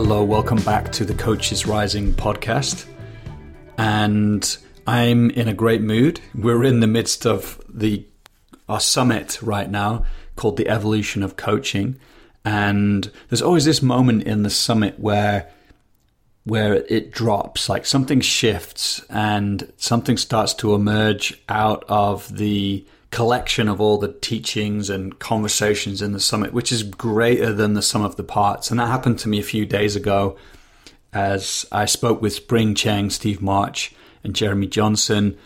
Hello, welcome back to the Coaches Rising podcast. And I'm in a great mood. We're in the midst of our summit right now called The Evolution of Coaching. And there's always this moment in the summit where it drops, like something shifts and something starts to emerge out of the collection of all the teachings and conversations in the summit, which is greater than the sum of the parts. And that happened to me a few days ago as I spoke with Spring Chang, Steve March, and Jeremy Johnson.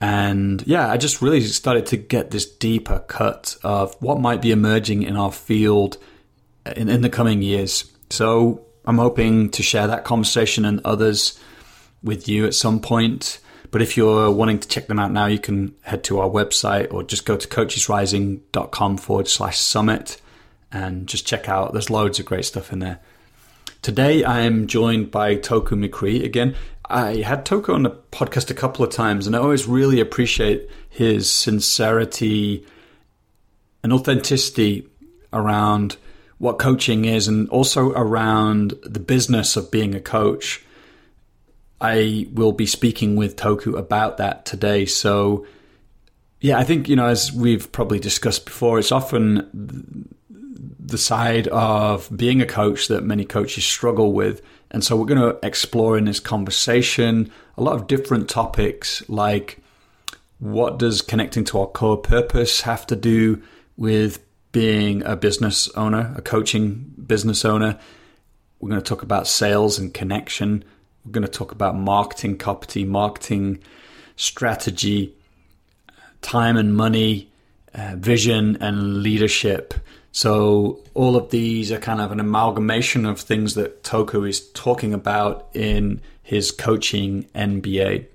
And yeah, I just really started to get this deeper cut of what might be emerging in our field in the coming years. So I'm hoping to share that conversation and others with you at some point. But if you're wanting to check them out now, you can head to our website or just go to coachesrising.com/summit and just check out. There's loads of great stuff in there. Today, I am joined by Toku McCree again. I had Toku on the podcast a couple of times, and I always really appreciate his sincerity and authenticity around what coaching is and also around the business of being a coach. I will be speaking with Toku about that today. So, yeah, I think, as we've probably discussed before, it's often the side of being a coach that many coaches struggle with. And so we're going to explore in this conversation a lot of different topics, like what does connecting to our core purpose have to do with being a business owner, a coaching business owner. We're going to talk about sales and connection. We're going to talk about marketing copy, marketing strategy, time and money, vision and leadership. So all of these are kind of an amalgamation of things that Toku is talking about in his coaching MBA.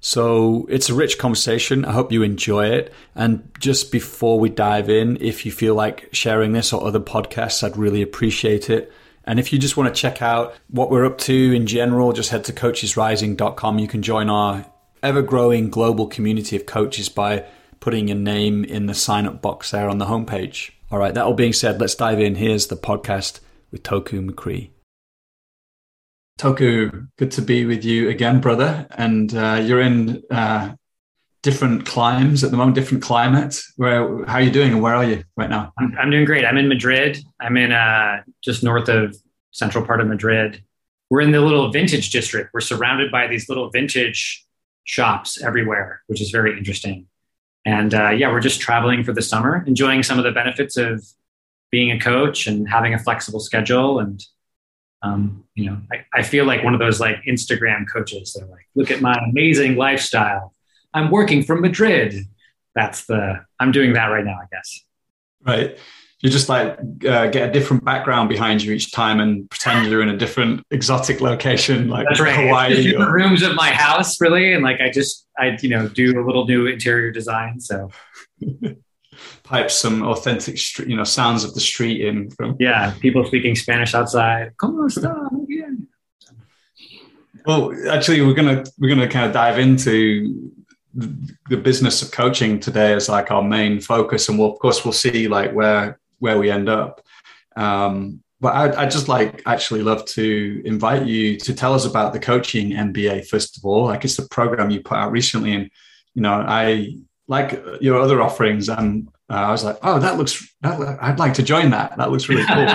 So it's a rich conversation. I hope you enjoy it. And just before we dive in, if you feel like sharing this or other podcasts, I'd really appreciate it. And if you just want to check out what we're up to in general, just head to coachesrising.com. You can join our ever-growing global community of coaches by putting your name in the sign-up box there on the homepage. All right, that all being said, let's dive in. Here's the podcast with Toku McCree. Toku, good to be with you again, brother. And you're in different climes at the moment, different climates. How are you doing and where are you right now? I'm doing great. I'm in Madrid. I'm in just north of central part of Madrid. We're in the little vintage district. We're surrounded by these little vintage shops everywhere, which is very interesting. And we're just traveling for the summer, enjoying some of the benefits of being a coach and having a flexible schedule. And, I feel like one of those Instagram coaches. They're like, look at my amazing lifestyle. I'm working from Madrid. I'm doing that right now, I guess. Right. You just get a different background behind you each time and pretend you're in a different exotic location, like that's right. Hawaii. The rooms of my house, really. And I do a little new interior design. So pipe some authentic, sounds of the street in. People speaking Spanish outside. ¿Cómo está? Well, actually, we're gonna kind of dive into the business of coaching today as our main focus. And we'll see where we end up. But I'd just actually love to invite you to tell us about the coaching MBA, first of all. It's the program you put out recently. And, I like your other offerings. And I was like, oh, I'd like to join that. That looks really cool.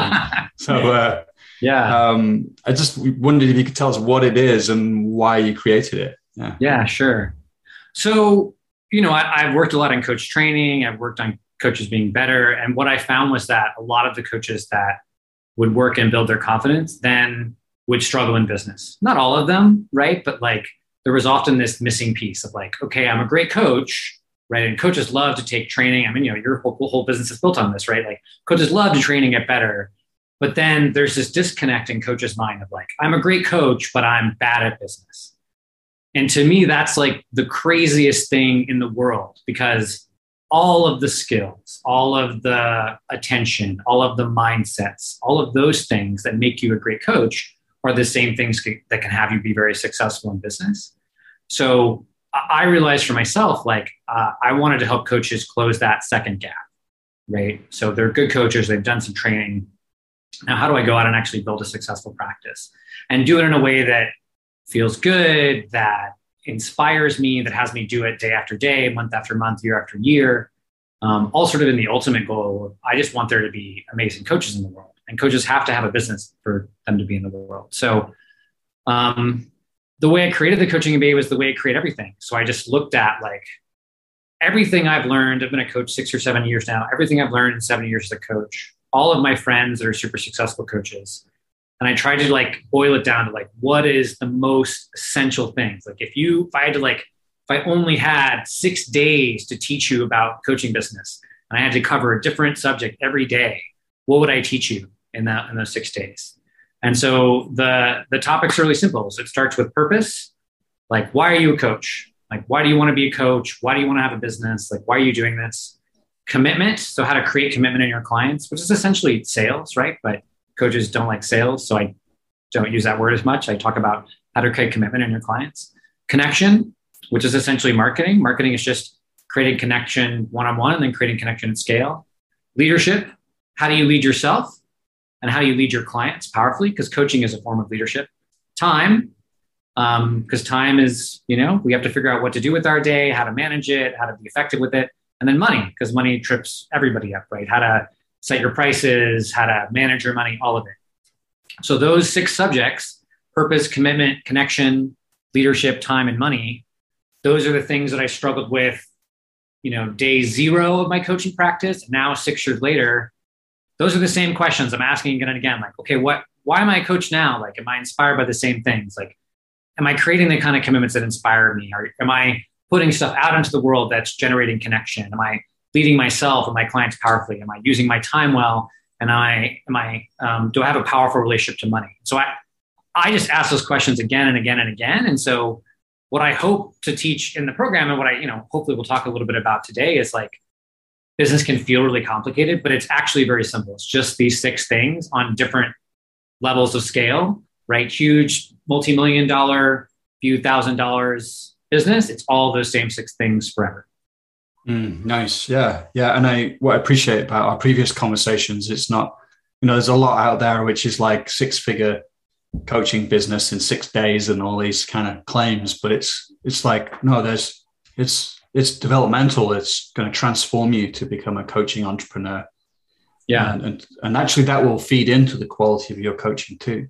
So, I just wondered if you could tell us what it is and why you created it. Yeah, sure. So, I've worked a lot on coach training. I've worked on coaches being better. And what I found was that a lot of the coaches that would work and build their confidence then would struggle in business. Not all of them, right? But there was often this missing piece of okay, I'm a great coach, right? And coaches love to take training. I mean, your whole business is built on this, right? Coaches love to train and get better. But then there's this disconnect in coaches' mind of I'm a great coach, but I'm bad at business. And to me, that's the craziest thing in the world, because all of the skills, all of the attention, all of the mindsets, all of those things that make you a great coach are the same things that can have you be very successful in business. So I realized for myself, I wanted to help coaches close that second gap, right? So they're good coaches. They've done some training. Now, how do I go out and actually build a successful practice and do it in a way that feels good, that inspires me, that has me do it day after day, month after month, year after year, all sort of in the ultimate goal of, I just want there to be amazing coaches in the world, and coaches have to have a business for them to be in the world. So the way I created the Coaching MBA was the way I create everything. So I just looked at like everything I've learned. I've been a coach 6 or 7 years now. Everything I've learned in 7 years as a coach, all of my friends that are super successful coaches. And I tried to like boil it down to like, what is the most essential things? Like if I only had 6 days to teach you about coaching business and I had to cover a different subject every day, what would I teach you in those 6 days? And so the topic's really simple. So it starts with purpose. Like, why are you a coach? Like, why do you want to be a coach? Why do you want to have a business? Like, why are you doing this? Commitment. So how to create commitment in your clients, which is essentially sales, right? But coaches don't like sales, so I don't use that word as much. I talk about how to create commitment in your clients. Connection, which is essentially marketing. Marketing is just creating connection one-on-one and then creating connection at scale. Leadership, how do you lead yourself and how do you lead your clients powerfully? Because coaching is a form of leadership. Time, because time is, we have to figure out what to do with our day, how to manage it, how to be effective with it. And then money, because money trips everybody up, right? How to set your prices, how to manage your money, all of it. So those 6 subjects, purpose, commitment, connection, leadership, time, and money, those are the things that I struggled with, day 0 of my coaching practice. Now, 6 years later, those are the same questions I'm asking again and again. Like, okay, why am I a coach now? Like, am I inspired by the same things? Like, am I creating the kind of commitments that inspire me? Or am I putting stuff out into the world that's generating connection? Am I leading myself and my clients powerfully? Am I using my time well? And do I have a powerful relationship to money? So I just ask those questions again and again and again. And so what I hope to teach in the program, and what I, hopefully we'll talk a little bit about today, is like, business can feel really complicated, but it's actually very simple. It's just these 6 things on different levels of scale, right? Huge multi-million-dollar, few $1,000 business. It's all those same 6 things forever. Nice. Yeah. Yeah. And what I appreciate about our previous conversations, it's not, there's a lot out there, which is like 6-figure coaching business in 6 days and all these kind of claims, but it's like, no, it's developmental. It's going to transform you to become a coaching entrepreneur. Yeah. And actually that will feed into the quality of your coaching too.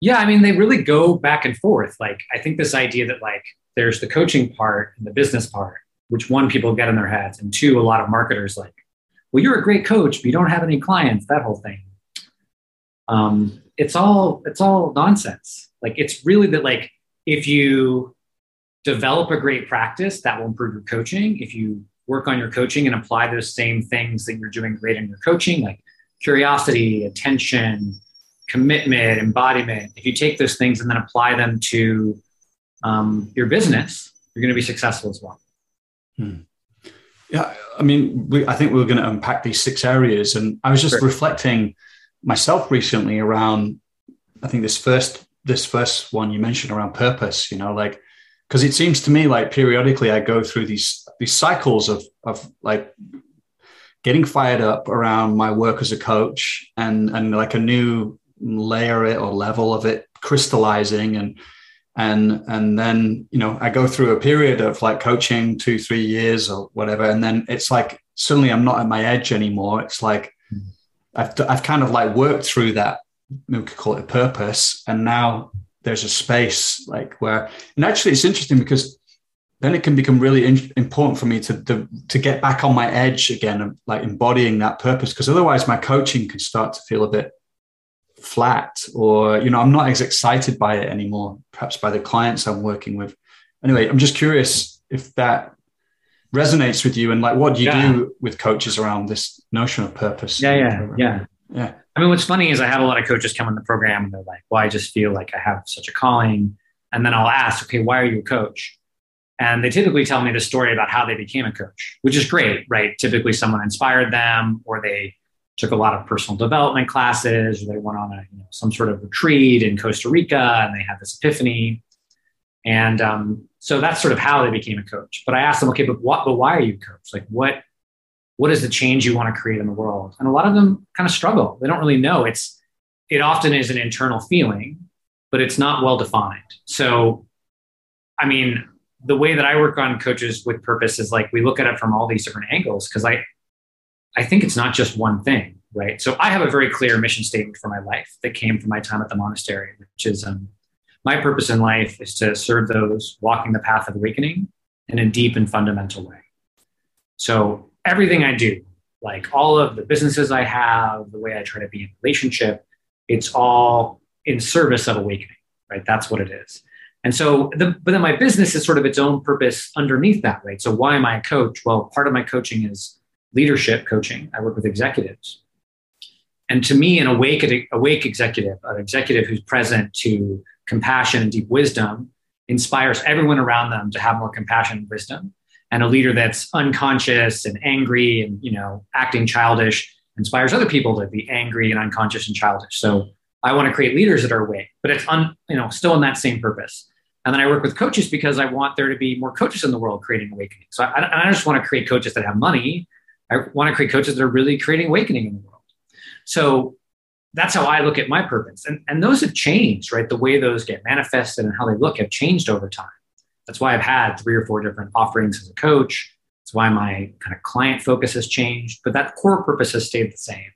Yeah. I mean, they really go back and forth. Like, I think this idea that like, there's the coaching part and the business part, which one, people get in their heads, and two, a lot of marketers like, well, you're a great coach, but you don't have any clients, that whole thing. It's all nonsense. Like, it's really that like, if you develop a great practice, that will improve your coaching. If you work on your coaching and apply those same things that you're doing great in your coaching, like curiosity, attention, commitment, embodiment, if you take those things and then apply them to your business, you're going to be successful as well. Yeah. I mean, I think we're going to unpack these 6 areas. And I was just reflecting myself recently around, I think this first one you mentioned around purpose, like, because it seems to me like periodically I go through these cycles of like getting fired up around my work as a coach and like a new level of it crystallizing and then, I go through a period of like coaching 2-3 years or whatever. And then it's like, suddenly I'm not at my edge anymore. It's like, I've kind of like worked through that, we could call it a purpose. And now there's a space like where, and actually it's interesting because then it can become really important for me to get back on my edge again and like embodying that purpose. Cause otherwise my coaching can start to feel a bit flat, or I'm not as excited by it anymore, perhaps by the clients I'm working with. Anyway, I'm just curious if that resonates with you, and like, what do you do with coaches around this notion of purpose? Yeah. I mean, what's funny is I have a lot of coaches come in the program and they're like, well, I just feel like I have such a calling. And then I'll ask, okay, why are you a coach? And they typically tell me the story about how they became a coach, which is great, right? Typically someone inspired them, or they took a lot of personal development classes, or they went on some sort of retreat in Costa Rica and they had this epiphany. And so that's sort of how they became a coach. But I asked them, okay, but why are you a coach? Like, what what is the change you want to create in the world? And a lot of them kind of struggle. They don't really know. It often is an internal feeling, but it's not well-defined. So, I mean, the way that I work on coaches with purpose is like, we look at it from all these different angles. Cause I think it's not just one thing, right? So I have a very clear mission statement for my life that came from my time at the monastery, which is my purpose in life is to serve those walking the path of awakening in a deep and fundamental way. So everything I do, like all of the businesses I have, the way I try to be in relationship, it's all in service of awakening, right? That's what it is. And so, but then my business is sort of its own purpose underneath that, right? So why am I a coach? Well, part of my coaching is leadership coaching. I work with executives. And to me, an awake executive, an executive who's present to compassion and deep wisdom, inspires everyone around them to have more compassion and wisdom. And a leader that's unconscious and angry and, you know, acting childish inspires other people to be angry and unconscious and childish. So I want to create leaders that are awake, but it's still in that same purpose. And then I work with coaches because I want there to be more coaches in the world creating awakening. So I just want to create coaches that have money. I want to create coaches that are really creating awakening in the world. So that's how I look at my purpose. And those have changed, right? The way those get manifested and how they look have changed over time. That's why I've had 3 or 4 different offerings as a coach. That's why my kind of client focus has changed, but that core purpose has stayed the same.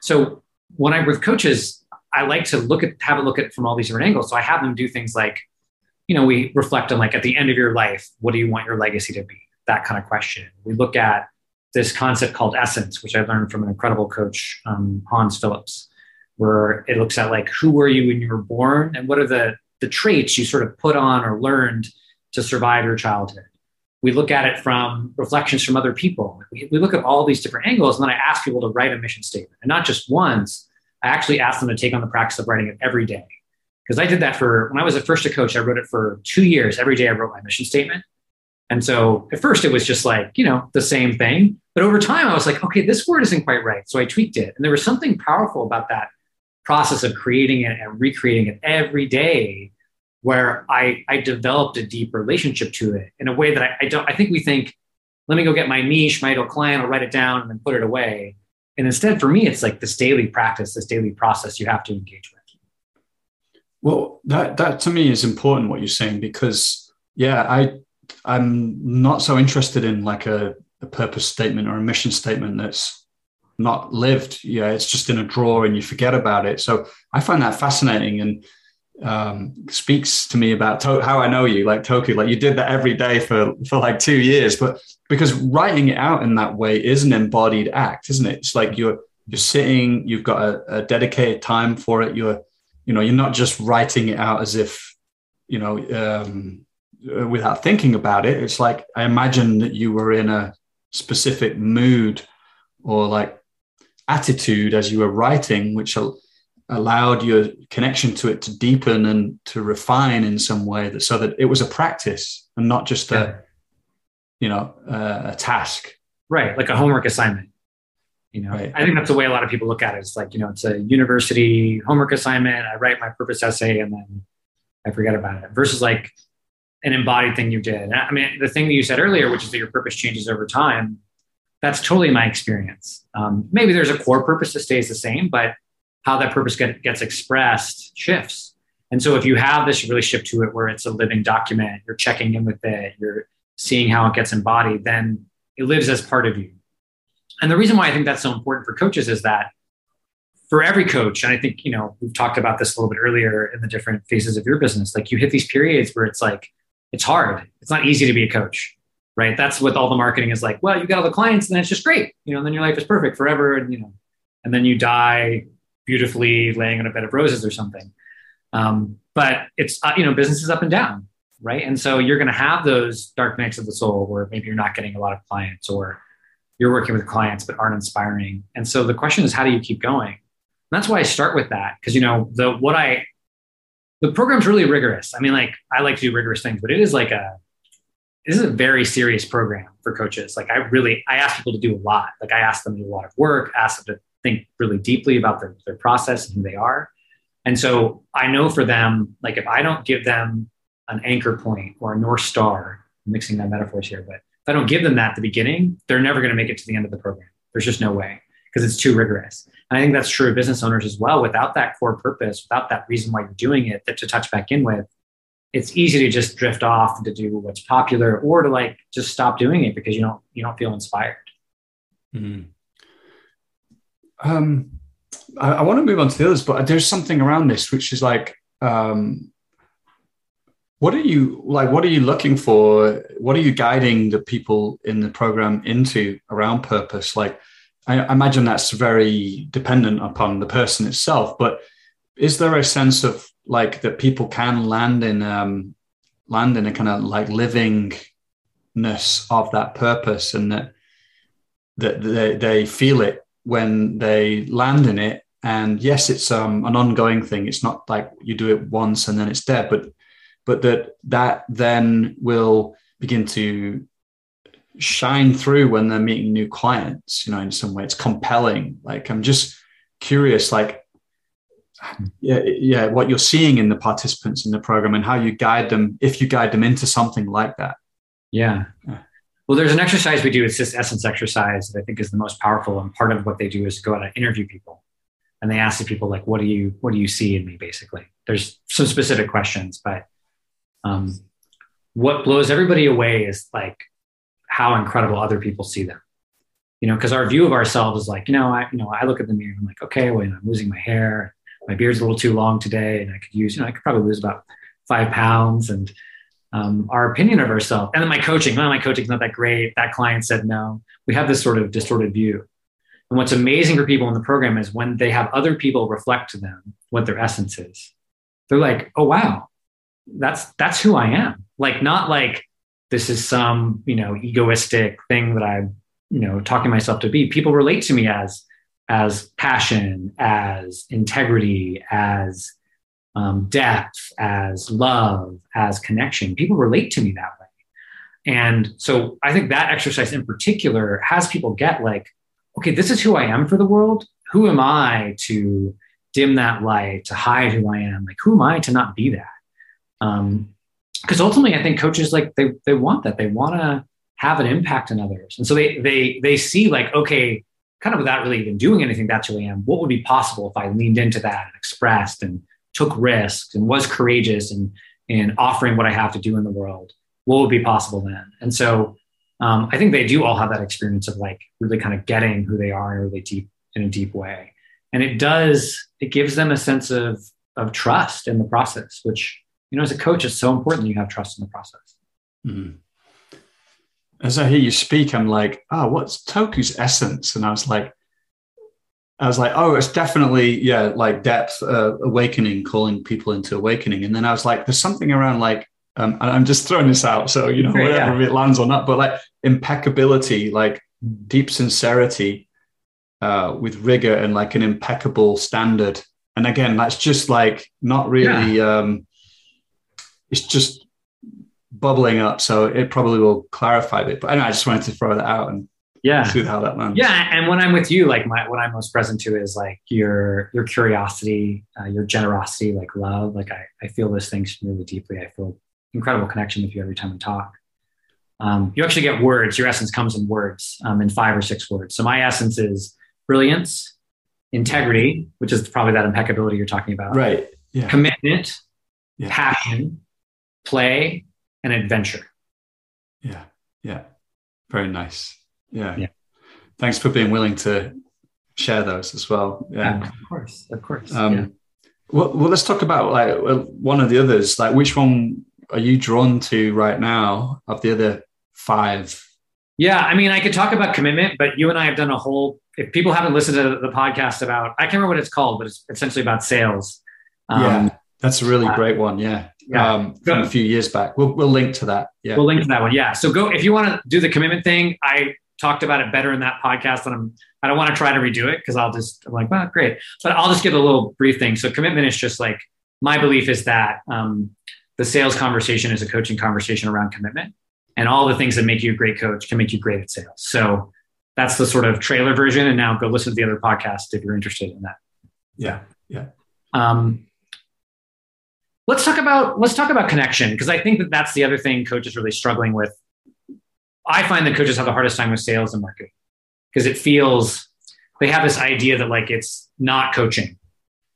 So when I'm with coaches, I like to have a look at it from all these different angles. So I have them do things like, you know, we reflect on like at the end of your life, what do you want your legacy to be? That kind of question. We look at this concept called essence, which I learned from an incredible coach, Hans Phillips, where it looks at like, who were you when you were born? And what are the traits you sort of put on or learned to survive your childhood? We look at it from reflections from other people. We look at all these different angles, and then I ask people to write a mission statement. And not just once, I actually ask them to take on the practice of writing it every day. Because I did that when I was at first a coach, I wrote it for 2 years. Every day I wrote my mission statement. And so at first it was just like, you know, the same thing. But over time I was like, okay, this word isn't quite right. So I tweaked it. And there was something powerful about that process of creating it and recreating it every day, where I developed a deep relationship to it in a way that I think let me go get my niche, my ideal client, I'll write it down and then put it away. And instead for me, it's like this daily practice, this daily process you have to engage with. Well, that to me is important what you're saying, because yeah, I'm not so interested in like a purpose statement or a mission statement that's not lived. Yeah. It's just in a drawer and you forget about it. So I find that fascinating. And speaks to me about how I know you, like Toku, like you did that every day for like 2 years, but because writing it out in that way is an embodied act, isn't it? It's like you're sitting, you've got a dedicated time for it. You're not just writing it out as if, without thinking about it. It's like, I imagine that you were in a specific mood or like attitude as you were writing, which allowed your connection to it to deepen and to refine in some way, that so that it was a practice and not just a task, right? Like a homework assignment, you know, right. I think that's the way a lot of people look at it. It's like, you know, it's a university homework assignment. I write my purpose essay and then I forget about it, versus like an embodied thing you did. I mean, the thing that you said earlier, which is that your purpose changes over time. That's totally my experience. Maybe there's a core purpose that stays the same, but how that purpose gets expressed shifts. And so if you have this relationship to it where it's a living document, you're checking in with it, you're seeing how it gets embodied, then it lives as part of you. And the reason why I think that's so important for coaches is that for every coach, and I think, you know, we've talked about this a little bit earlier in the different phases of your business, like you hit these periods where it's like, it's hard. It's not easy to be a coach, right? That's what all the marketing is like. Well, you got all the clients and then it's just great. You know, and then your life is perfect forever. And, you know, and then you die beautifully laying on a bed of roses or something. But it's, you know, business is up and down, right? And so you're going to have those dark nights of the soul where maybe you're not getting a lot of clients or you're working with clients but aren't inspiring. And so the question is, how do you keep going? And that's why I start with that. Cause you know, the program's really rigorous. I mean, like I like to do rigorous things, but this is a very serious program for coaches. Like I ask people to do a lot. Like I ask them to do a lot of work, ask them to think really deeply about their process and who they are. And so I know for them, like if I don't give them an anchor point or a North Star, I'm mixing my metaphors here, but if If I don't give them that at the beginning, they're never going to make it to the end of the program. There's just no way, because it's too rigorous. And I think that's true of business owners as well. Without that core purpose, without that reason why you're doing it, that to touch back in with, it's easy to just drift off to do what's popular, or to like just stop doing it because you don't feel inspired. Mm-hmm. I want to move on to the others, but there's something around this which is like, what are you looking for? What are you guiding the people in the program into around purpose? Like, I imagine that's very dependent upon the person itself, but is there a sense of like that people can land in a kind of like livingness of that purpose, and that they feel it when they land in it? And yes, it's an ongoing thing. It's not like you do it once and then it's dead, but that then will begin to shine through when they're meeting new clients, in some way. It's compelling. Like, I'm just curious, like, yeah, what you're seeing in the participants in the program and how you guide them, if you guide them into something like that. Yeah. Well, there's an exercise we do. It's this essence exercise that I think is the most powerful. And part of what they do is go out and interview people. And they ask the people, like, what do you see in me, basically? There's some specific questions, but what blows everybody away is like, how incredible other people see them, because our view of ourselves is like, I look at the mirror and I'm like, okay, well, I'm losing my hair. My beard's a little too long today. And I could use, I could probably lose about 5 pounds, and our opinion of ourselves. And then my coaching's not that great. That client said no. We have this sort of distorted view. And what's amazing for people in the program is when they have other people reflect to them what their essence is, they're like, oh, wow, that's who I am. Like, not like, this is some, egoistic thing that I'm, talking myself to be. People relate to me as passion, as integrity, as depth, as love, as connection. People relate to me that way. And so I think that exercise in particular has people get like, okay, this is who I am for the world. Who am I to dim that light, to hide who I am? Like, who am I to not be that? Because ultimately, I think coaches, like, they want that. They want to have an impact on others. And so they see, like, okay, kind of without really even doing anything, that's who I am. What would be possible if I leaned into that and expressed and took risks and was courageous in offering what I have to do in the world? What would be possible then? And so I think they do all have that experience of, like, really kind of getting who they are in a deep way. And it gives them a sense of trust in the process, which, as a coach, it's so important you have trust in the process. Mm. As I hear you speak, I'm like, oh, what's Toku's essence? And I was like, oh, it's definitely, like depth, awakening, calling people into awakening. And then I was like, there's something around like, and I'm just throwing this out, so, whatever it lands on that, but like impeccability, like deep sincerity with rigor and like an impeccable standard. And again, that's just like not really... Yeah. It's just bubbling up, so it probably will clarify it. But I just wanted to throw that out and see how that lands. Yeah, and when I'm with you, like what I'm most present to is like your curiosity, your generosity, like love. Like I feel those things really deeply. I feel incredible connection with you every time we talk. You actually get words. Your essence comes in words, in 5 or 6 words. So my essence is brilliance, integrity, which is probably that impeccability you're talking about. Right. Yeah. Commitment, passion, play, and adventure. Yeah. Very nice. Yeah. Thanks for being willing to share those as well. Yeah. Of course. Well, let's talk about like one of the others. Like, which one are you drawn to right now of the other 5? Yeah. I mean, I could talk about commitment, but you and I have done if people haven't listened to the podcast about, I can't remember what it's called, but it's essentially about sales. That's a really great one. Yeah. From a few years back. We'll link to that. Yeah. We'll link to that one. Yeah. So go, if you want to do the commitment thing, I talked about it better in that podcast, and I don't want to try to redo it, because I'm like, wow, great. But I'll just give a little brief thing. So commitment is just like, my belief is that the sales conversation is a coaching conversation around commitment, and all the things that make you a great coach can make you great at sales. So that's the sort of trailer version. And now go listen to the other podcast if you're interested in that. Yeah. Let's talk about connection, because I think that's the other thing coaches really struggling with I find that coaches have the hardest time with sales and marketing because it feels, they have this idea that like, it's not coaching,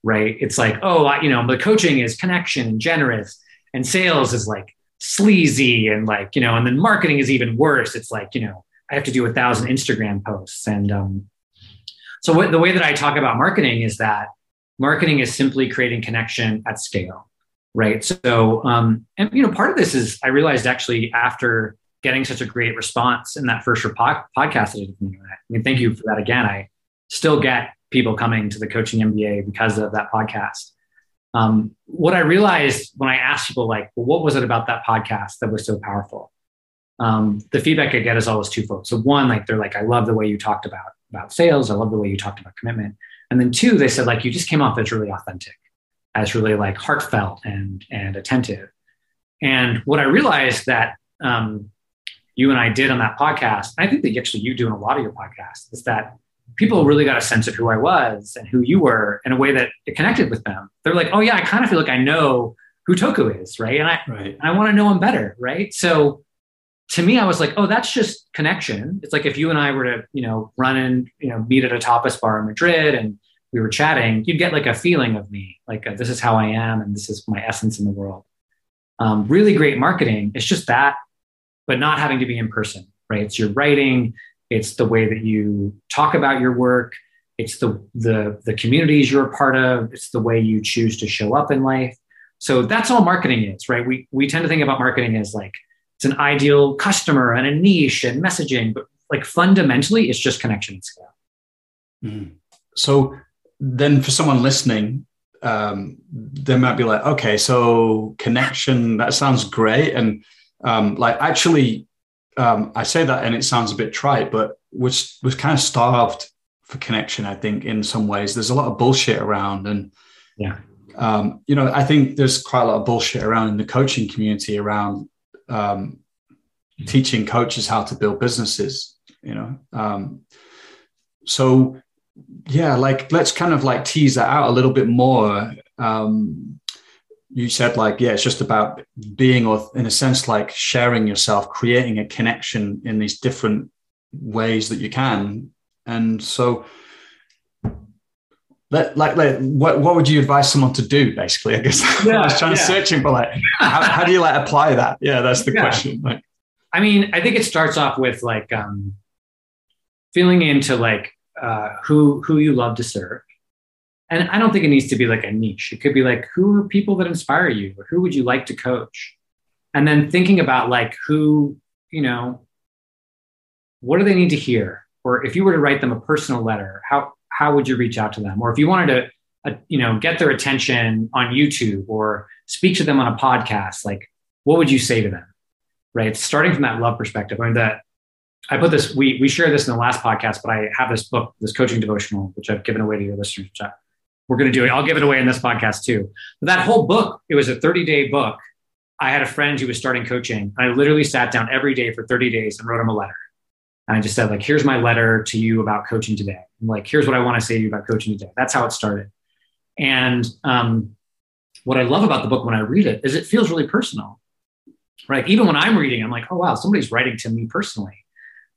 right? It's like, oh, but coaching is connection and generous, and sales is like sleazy and like, and then marketing is even worse. It's like, I have to do 1,000 Instagram posts. And so the way that I talk about marketing is that marketing is simply creating connection at scale, right? So, part of this is I realized actually after getting such a great response in that first podcast that I did. I mean, thank you for that again. I still get people coming to the Coaching MBA because of that podcast. What I realized when I asked people like, well, what was it about that podcast that was so powerful? The feedback I get is always twofold. So one, like they're like, I love the way you talked about sales. I love the way you talked about commitment. And then two, they said like, you just came off as really authentic, as really like heartfelt and attentive. And what I realized that, you and I did on that podcast, and I think that actually you do in a lot of your podcasts, is that people really got a sense of who I was and who you were in a way that it connected with them. They're like, oh yeah, I kind of feel like I know who Toku is, right? And I want to know him better, right? So to me, I was like, oh, that's just connection. It's like if you and I were to, run and, meet at a tapas bar in Madrid and we were chatting, you'd get like a feeling of me, like this is how I am and this is my essence in the world. Really great marketing. It's just that, but not having to be in person, right? It's your writing, it's the way that you talk about your work, it's the communities you're a part of, it's the way you choose to show up in life. So that's all marketing is, right? We tend to think about marketing as like, it's an ideal customer and a niche and messaging, but like fundamentally, it's just connection and scale. Mm. So then for someone listening, they might be like, okay, so connection, that sounds great. And I say that and it sounds a bit trite, but was kind of starved for connection, I think, in some ways. There's a lot of bullshit around. And, I think there's quite a lot of bullshit around in the coaching community around teaching coaches how to build businesses, So, yeah, like let's kind of like tease that out a little bit more. You said like, yeah, it's just about being, or in a sense, like sharing yourself, creating a connection in these different ways that you can. And so what would you advise someone to do basically? I guess I was trying to search for like, how do you like apply that? Yeah. That's the question. Like, I mean, I think it starts off with like feeling into like who you love to serve. And I don't think it needs to be like a niche. It could be like, who are people that inspire you? Or who would you like to coach? And then thinking about like who, what do they need to hear? Or if you were to write them a personal letter, how would you reach out to them? Or if you wanted to, get their attention on YouTube or speak to them on a podcast, like what would you say to them? Right. Starting from that love perspective. I mean, we shared this in the last podcast, but I have this book, this coaching devotional, which I've given away to your listeners. We're going to do it. I'll give it away in this podcast too. But that whole book, it was a 30-day book. I had a friend who was starting coaching. I literally sat down every day for 30 days and wrote him a letter. And I just said like, here's my letter to you about coaching today. I'm like, here's what I want to say to you about coaching today. That's how it started. And what I love about the book when I read it is it feels really personal, right? Even when I'm reading, I'm like, oh wow, somebody's writing to me personally.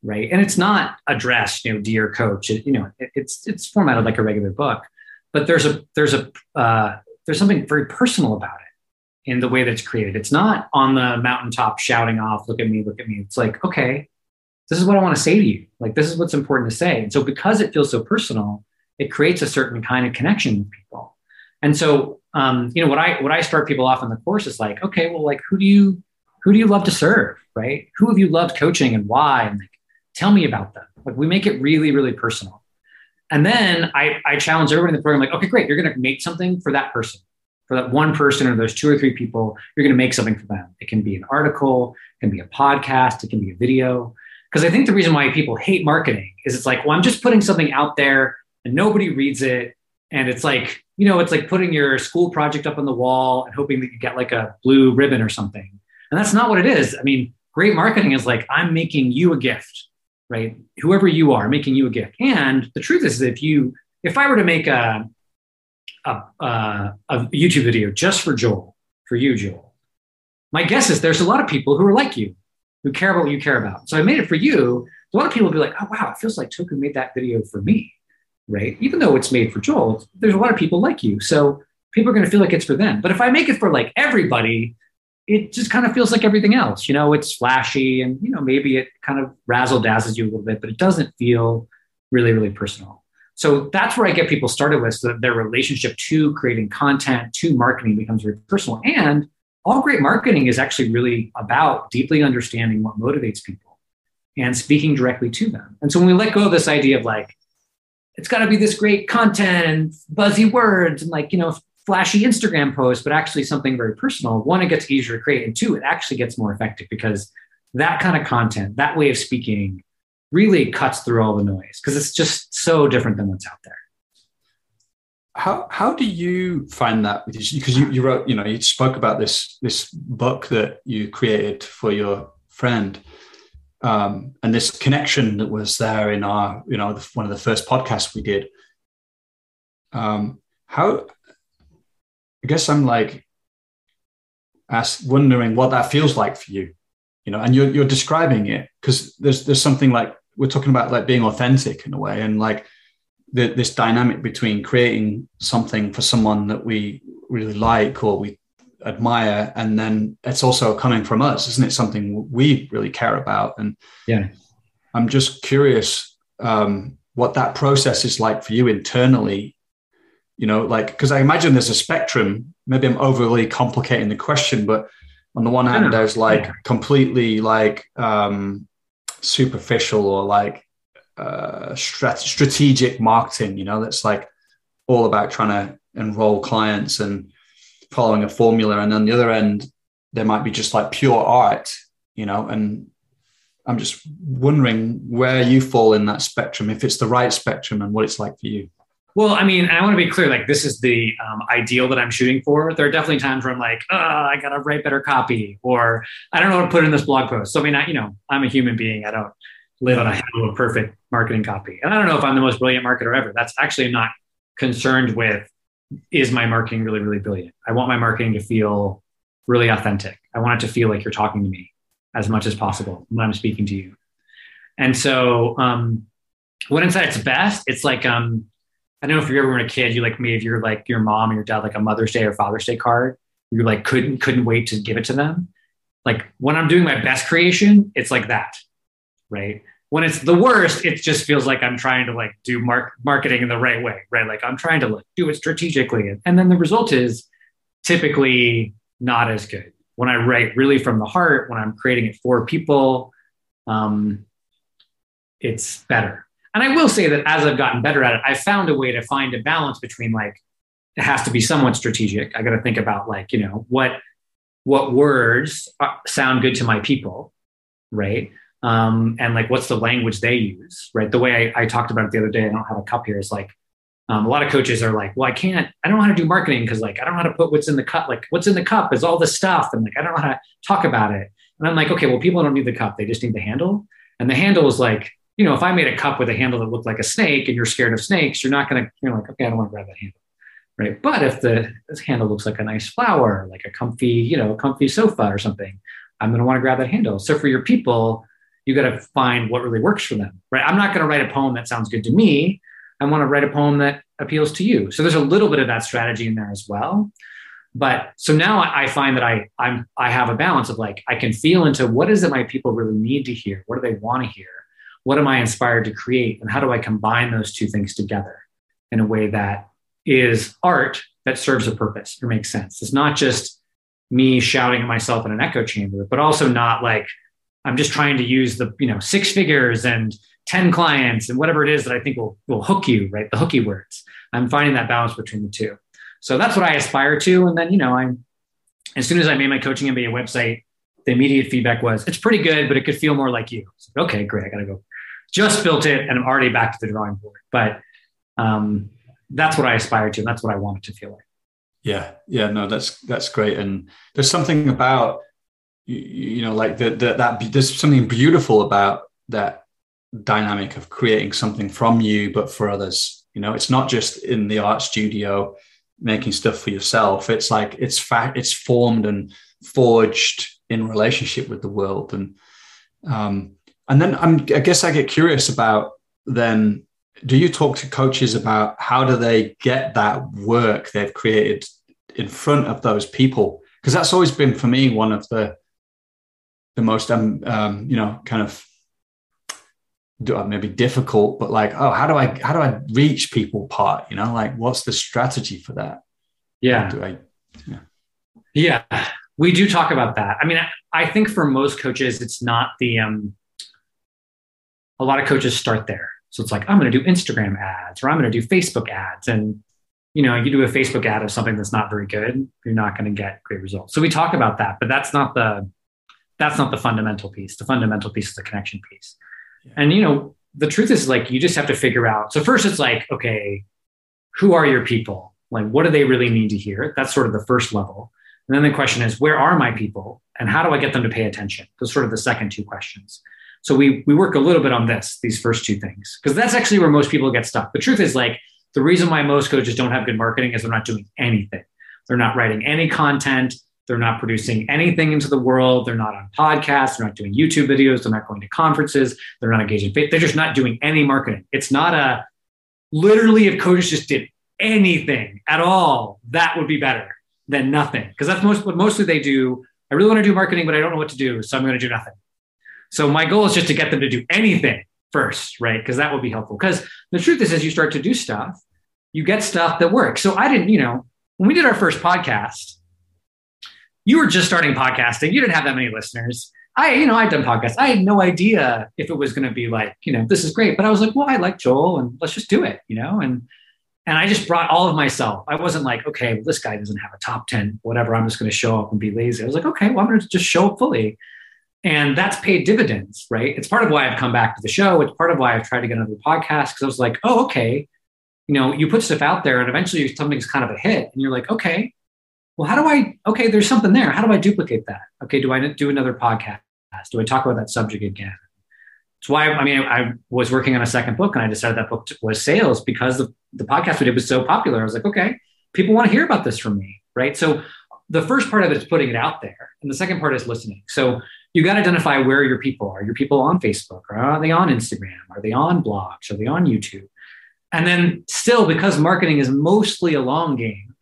Right. And it's not addressed, dear coach, it's formatted like a regular book. But there's something very personal about it in the way that's created. It's not on the mountaintop shouting off, look at me, look at me. It's like, okay, this is what I want to say to you. Like, this is what's important to say. And so because it feels so personal, it creates a certain kind of connection with people. And so, what I start people off in the course is like, okay, well, like, who do you love to serve? Right. Who have you loved coaching and why? And like, tell me about them. Like, we make it really, really personal. And then I challenge everyone in the program, like, okay, great. You're going to make something for that person, for that one person or those two or three people. You're going to make something for them. It can be an article, it can be a podcast, it can be a video. Because I think the reason why people hate marketing is it's like, well, I'm just putting something out there and nobody reads it. And it's like, it's like putting your school project up on the wall and hoping that you get like a blue ribbon or something. And that's not what it is. I mean, great marketing is like, I'm making you a gift. Right? Whoever you are, making you a gift. And the truth is, if I were to make a YouTube video just for you, Joel, my guess is there's a lot of people who are like you, who care about what you care about. So I made it for you. A lot of people will be like, oh, wow, it feels like Toku made that video for me, right? Even though it's made for Joel, there's a lot of people like you. So people are going to feel like it's for them. But if I make it for like everybody, it just kind of feels like everything else. You know, it's flashy and, you know, maybe it kind of razzle dazzles you a little bit, but it doesn't feel really, really personal. So that's where I get people started with, so that their relationship to creating content, to marketing becomes very personal. And all great marketing is actually really about deeply understanding what motivates people and speaking directly to them. And so when we let go of this idea of like, it's got to be this great content, buzzy words, and like, you know, flashy Instagram posts, but actually something very personal, one, it gets easier to create, and two, it actually gets more effective, because that kind of content, that way of speaking, really cuts through all the noise, because it's just so different than what's out there. How do you find that? Because you wrote, you know, you spoke about this book that you created for your friend, and this connection that was there in our, you know, one of the first podcasts we did. How, I guess I'm like wondering what that feels like for you, you know, and you're describing it, because there's something like, we're talking about like being authentic in a way, and like this dynamic between creating something for someone that we really like or we admire, and then it's also coming from us, isn't it? Something we really care about. And yeah, I'm just curious what that process is like for you internally, you know, like, because I imagine there's a spectrum. Maybe I'm overly complicating the question, but on the one hand, there's like completely like superficial or like strategic marketing, you know, that's like all about trying to enroll clients and following a formula. And on the other end, there might be just like pure art, you know, and I'm just wondering where you fall in that spectrum, if it's the right spectrum, and what it's like for you. Well, I mean, I want to be clear, like this is the ideal that I'm shooting for. There are definitely times where I'm like, I got to write better copy, or I don't know what to put in this blog post. So I mean, you know, I'm a human being. I don't live on a handle of perfect marketing copy. And I don't know if I'm the most brilliant marketer ever. That's actually not concerned with, is my marketing really, really brilliant? I want my marketing to feel really authentic. I want it to feel like you're talking to me as much as possible when I'm speaking to you. And so when it's at its best, it's like, I don't know if you ever were a kid, you like made your, like your mom or your dad, like a Mother's Day or Father's Day card. You like couldn't wait to give it to them. Like when I'm doing my best creation, it's like that. Right. When it's the worst, it just feels like I'm trying to like do marketing in the right way. Right. Like I'm trying to like do it strategically. And then the result is typically not as good. When I write really from the heart, when I'm creating it for people, it's better. And I will say that as I've gotten better at it, I've found a way to find a balance between like, it has to be somewhat strategic. I got to think about like, you know, what words sound good to my people. Right. And like, what's the language they use, right? The way I talked about it the other day, I don't have a cup here, is like, a lot of coaches are like, well, I don't know how to do marketing, because like, I don't know how to put what's in the cup. Like what's in the cup is all this stuff. And like, I don't know how to talk about it. And I'm like, okay, well, people don't need the cup. They just need the handle. And the handle is like, you know, if I made a cup with a handle that looked like a snake and you're scared of snakes, you're like, okay, I don't want to grab that handle. Right. But if this handle looks like a nice flower, like a comfy sofa or something, I'm going to want to grab that handle. So for your people, you got to find what really works for them, right? I'm not going to write a poem that sounds good to me. I want to write a poem that appeals to you. So there's a little bit of that strategy in there as well. But so now I find that I have a balance of like, I can feel into what is it my people really need to hear? What do they want to hear? What am I inspired to create? And how do I combine those two things together in a way that is art that serves a purpose or makes sense? It's not just me shouting at myself in an echo chamber, but also not like, I'm just trying to use the, you know, 6 figures and 10 clients and whatever it is that I think will hook you, right? The hooky words. I'm finding that balance between the two. So that's what I aspire to. And then, you know, as soon as I made my Coaching MBA website, the immediate feedback was, it's pretty good, but it could feel more like you. Like, okay, great. I got to go. Just built it and I'm already back to the drawing board. But that's what I aspire to. And that's what I want it to feel like. Yeah. Yeah, no, that's great. And there's something about, you know, like that there's something beautiful about that dynamic of creating something from you, but for others. You know, it's not just in the art studio making stuff for yourself. It's like it's formed and forged in relationship with the world. And And then I guess I get curious about then, do you talk to coaches about how do they get that work they've created in front of those people? Because that's always been for me one of the most, kind of maybe difficult, but like, oh, how do I reach people part, like what's the strategy for that? Yeah. Yeah, we do talk about that. I mean, I think for most coaches, it's not the, a lot of coaches start there. So it's like, I'm going to do Instagram ads or I'm going to do Facebook ads. And, you do a Facebook ad of something that's not very good, you're not going to get great results. So we talk about that, but that's not the fundamental piece. The fundamental piece is the connection piece. Yeah. And, the truth is like, you just have to figure out. So first it's like, okay, who are your people? Like, what do they really need to hear? That's sort of the first level. And then the question is, where are my people and how do I get them to pay attention? Those sort of the second two questions. So we work a little bit on these first two things, because that's actually where most people get stuck. The truth is like, the reason why most coaches don't have good marketing is they're not doing anything. They're not writing any content. They're not producing anything into the world. They're not on podcasts. They're not doing YouTube videos. They're not going to conferences. They're not engaging. They're just not doing any marketing. It's not literally if coaches just did anything at all, that would be better than nothing. Because that's mostly they do. I really want to do marketing, but I don't know what to do. So I'm going to do nothing. So my goal is just to get them to do anything first, right? Because that will be helpful. Because the truth is, as you start to do stuff, you get stuff that works. So I didn't, when we did our first podcast, you were just starting podcasting. You didn't have that many listeners. I'd done podcasts. I had no idea if it was going to be like, this is great. But I was like, well, I like Joel and let's just do it, And I just brought all of myself. I wasn't like, okay, well, this guy doesn't have a top 10, whatever. I'm just going to show up and be lazy. I was like, okay, well, I'm going to just show up fully. And that's paid dividends, right? It's part of why I've come back to the show. It's part of why I've tried to get another podcast, because I was like, oh, okay. You put stuff out there and eventually something's kind of a hit. And you're like, okay, well, there's something there. How do I duplicate that? Okay, do I do another podcast? Do I talk about that subject again? It's why, I was working on a second book and I decided that book was sales because the podcast we did was so popular. I was like, okay, people want to hear about this from me, right? So the first part of it is putting it out there. And the second part is listening. So you got to identify where your people are. Are your people on Facebook? Are they on Instagram? Are they on blogs? Are they on YouTube? And then still, because marketing is mostly a long game,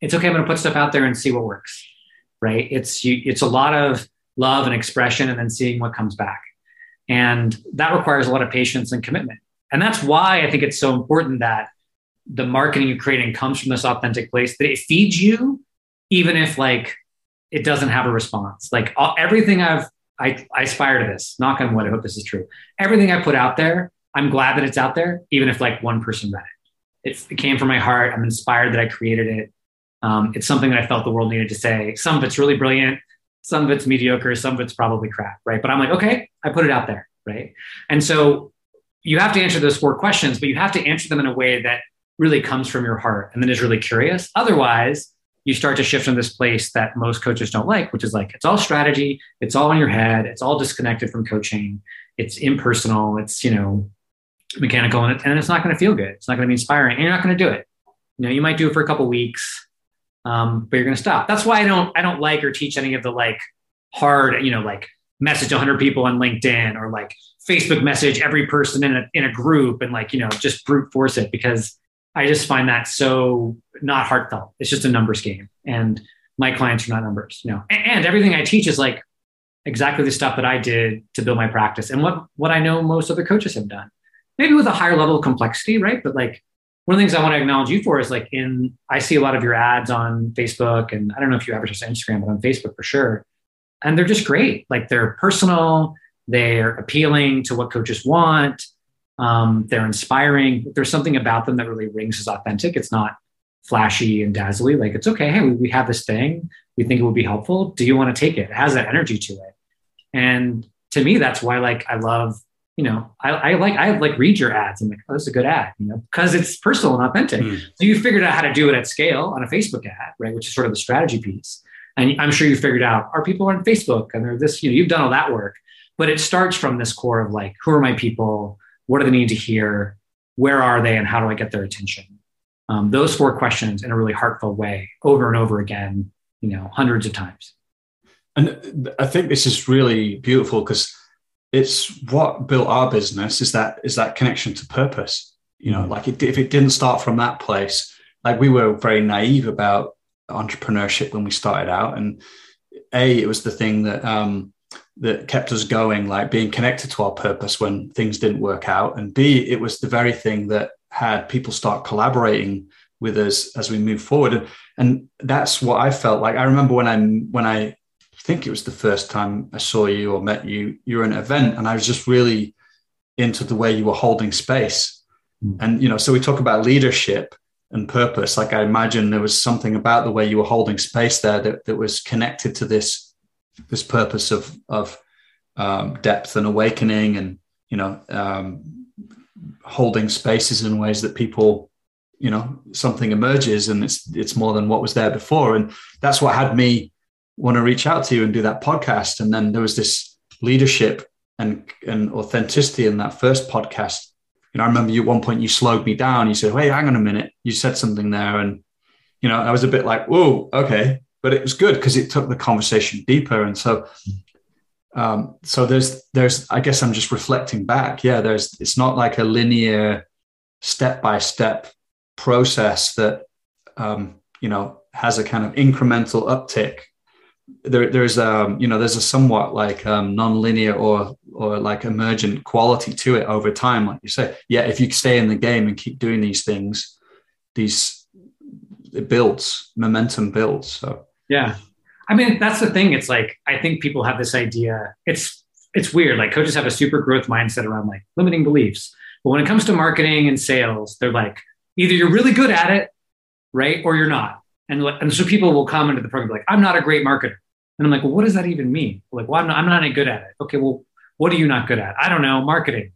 it's okay, I'm going to put stuff out there and see what works, right? It's a lot of love and expression and then seeing what comes back. And that requires a lot of patience and commitment. And that's why I think it's so important that the marketing you're creating comes from this authentic place, that it feeds you, even if like it doesn't have a response. Like everything I aspire to this, knock on wood, I hope this is true. Everything I put out there, I'm glad that it's out there, even if like one person read it. It came from my heart. I'm inspired that I created it. It's something that I felt the world needed to say. Some of it's really brilliant. Some of it's mediocre. Some of it's probably crap, right? But I'm like, okay, I put it out there, right? And so you have to answer those four questions, but you have to answer them in a way that really comes from your heart and then is really curious. Otherwise, you start to shift in this place that most coaches don't like, which is like, it's all strategy. It's all in your head. It's all disconnected from coaching. It's impersonal. It's, mechanical, and it's not going to feel good. It's not going to be inspiring, and you're not going to do it. You might do it for a couple of weeks. But you're going to stop. That's why I don't like or teach any of the like hard, like message 100 people on LinkedIn or like Facebook message every person in a group and like, just brute force it, because I just find that so not heartfelt. It's just a numbers game. And my clients are not numbers, and everything I teach is like exactly the stuff that I did to build my practice and what I know most other coaches have done, maybe with a higher level of complexity. Right. But like, one of the things I want to acknowledge you for is like I see a lot of your ads on Facebook, and I don't know if you advertise on Instagram, but on Facebook for sure. And they're just great. Like they're personal, they're appealing to what coaches want. They're inspiring. There's something about them that really rings as authentic. It's not flashy and dazzly. Like it's okay. Hey, we have this thing. We think it would be helpful. Do you want to take it? It has that energy to it. And to me, that's why like I love, I read your ads and like, oh, this is a good ad, because it's personal and authentic. So you figured out how to do it at scale on a Facebook ad, right? Which is sort of the strategy piece. And I'm sure you figured out our people are on Facebook and they're this, you've done all that work, but it starts from this core of like, who are my people? What do they need to hear? Where are they? And how do I get their attention? Those four questions in a really heartful way over and over again, hundreds of times. And I think this is really beautiful because it's what built our business is that connection to purpose. You know, like if it didn't start from that place, like we were very naive about entrepreneurship when we started out. And it was the thing that kept us going, like being connected to our purpose when things didn't work out. And B, it was the very thing that had people start collaborating with us as we move forward. And that's what I felt like. I remember when I think it was the first time I saw you or met you, you were in an event, and I was just really into the way you were holding space. And, you know, so we talk about leadership and purpose. Like I imagine there was something about the way you were holding space there that was connected to this purpose of depth and awakening, and, you know, holding spaces in ways that people, you know, something emerges and it's more than what was there before. And that's what had me want to reach out to you and do that podcast. And then there was this leadership and authenticity in that first podcast. You know, I remember you at one point, you slowed me down. You said, "Wait, hang on a minute." You said something there. And, you know, I was a bit like, "Whoa, okay." But it was good because it took the conversation deeper. And so, there's, I guess I'm just reflecting back. Yeah. It's not like a linear step-by-step process that, you know, has a kind of incremental uptick. There's a somewhat like non-linear or like emergent quality to it over time, like you say. Yeah, if you stay in the game and keep doing these things, it builds, momentum builds. So yeah, I mean, that's the thing. It's like, I think people have this idea. It's weird. Like coaches have a super growth mindset around like limiting beliefs, but when it comes to marketing and sales, they're like, either you're really good at it, right, or you're not. And so people will comment to the program like, "I'm not a great marketer." And I'm like, "Well, what does that even mean?" Like, "Well, I'm not any good at it." Okay, well, what are you not good at? "I don't know, marketing.